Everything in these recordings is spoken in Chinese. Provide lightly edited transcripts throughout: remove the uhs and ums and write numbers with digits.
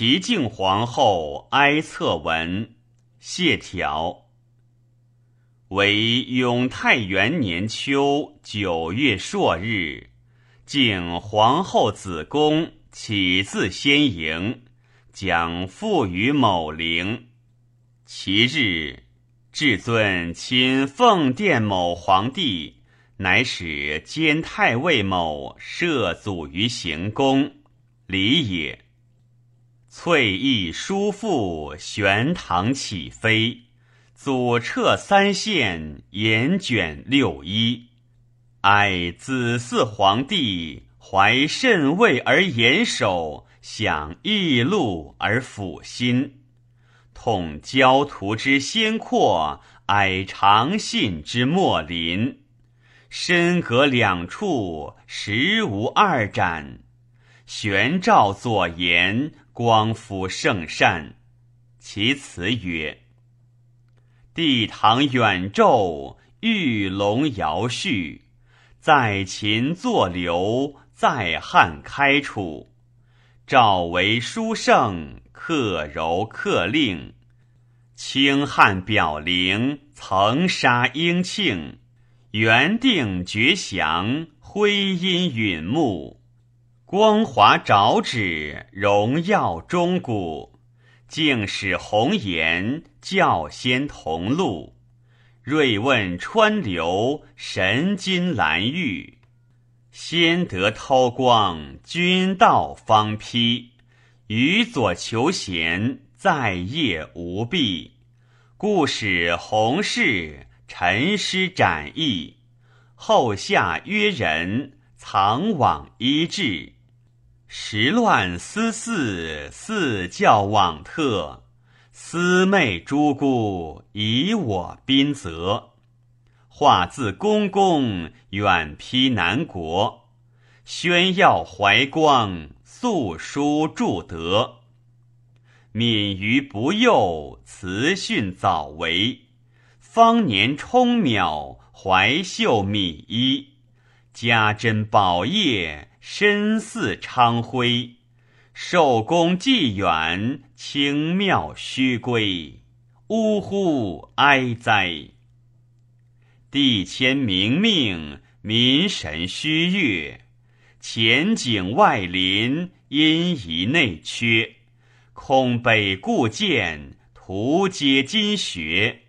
齐敬皇后哀策文谢条，为永泰元年秋9月朔日，敬皇后子宫起自先营，将复于某陵。其日，至尊亲奉殿某皇帝，乃使兼太尉某设阻于行宫，礼也。翠翼疏复，玄堂起飞，阻彻三县，严卷六一。哀子嗣皇帝怀慎位而严守，享义禄而抚心，统教徒之先阔，哀长信之末临。身隔两处，实无二展。玄照左言，光复圣善。其词曰：帝堂远胄，玉龙摇絮，在秦作流，在汉开楚。诏为书圣，克柔克令。清汉表陵，曾杀英庆。元定绝祥，徽阴允穆，光华爪指，荣耀钟鼓。敬使红颜，教先同路。睿问川流，神金蓝玉。先得韬光，君道方披。于左求贤，在业无弊。故使弘誓，陈师展意，后下约人，藏往医治。时乱思嗣，嗣教罔特。思昧诸姑，以我宾责。化自公公，远披南国。宣耀怀光，素书著德。敏于不幼，辞训早为。方年冲淼，怀秀米衣。家珍宝业，身似昌辉。寿宫既远，清妙虚归。呜呼哀哉！帝迁明命，民神虚悦。前景外临，阴夷内缺。空北固建，徒皆今学。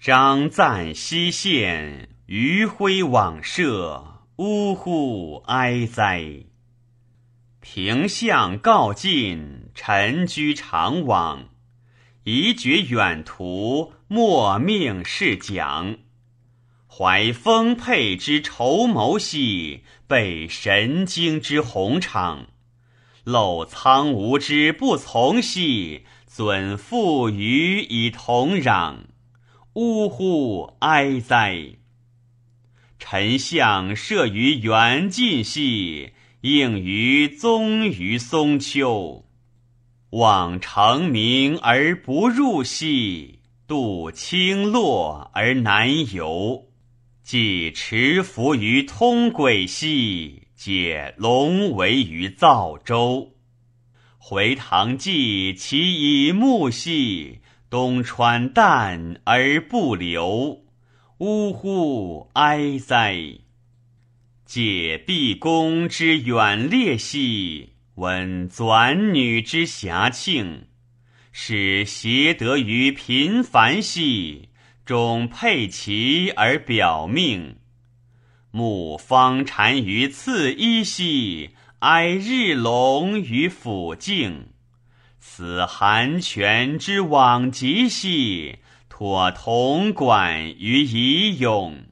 张赞西县，余晖往射，呜呼哀哉！平相告尽，臣居常往。宜绝远途，莫命是讲。怀丰沛之筹谋兮，备神经之弘场。漏苍梧之不从兮，准父与以同壤。呜呼哀哉！臣相设于原晋兮，应于宗于松丘。往成名而不入兮，度清落而难游。既持浮于通轨兮，解龙为于造州。回堂记其以木兮，东川淡而不流。呜呼哀哉！解毕公之远列兮，闻转女之遐庆。使邪德于频繁兮，终佩其而表命。木方缠于次一兮，哀日隆于辅境。此寒泉之往极兮，妥铜管于以咏。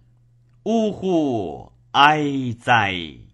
呜呼哀哉！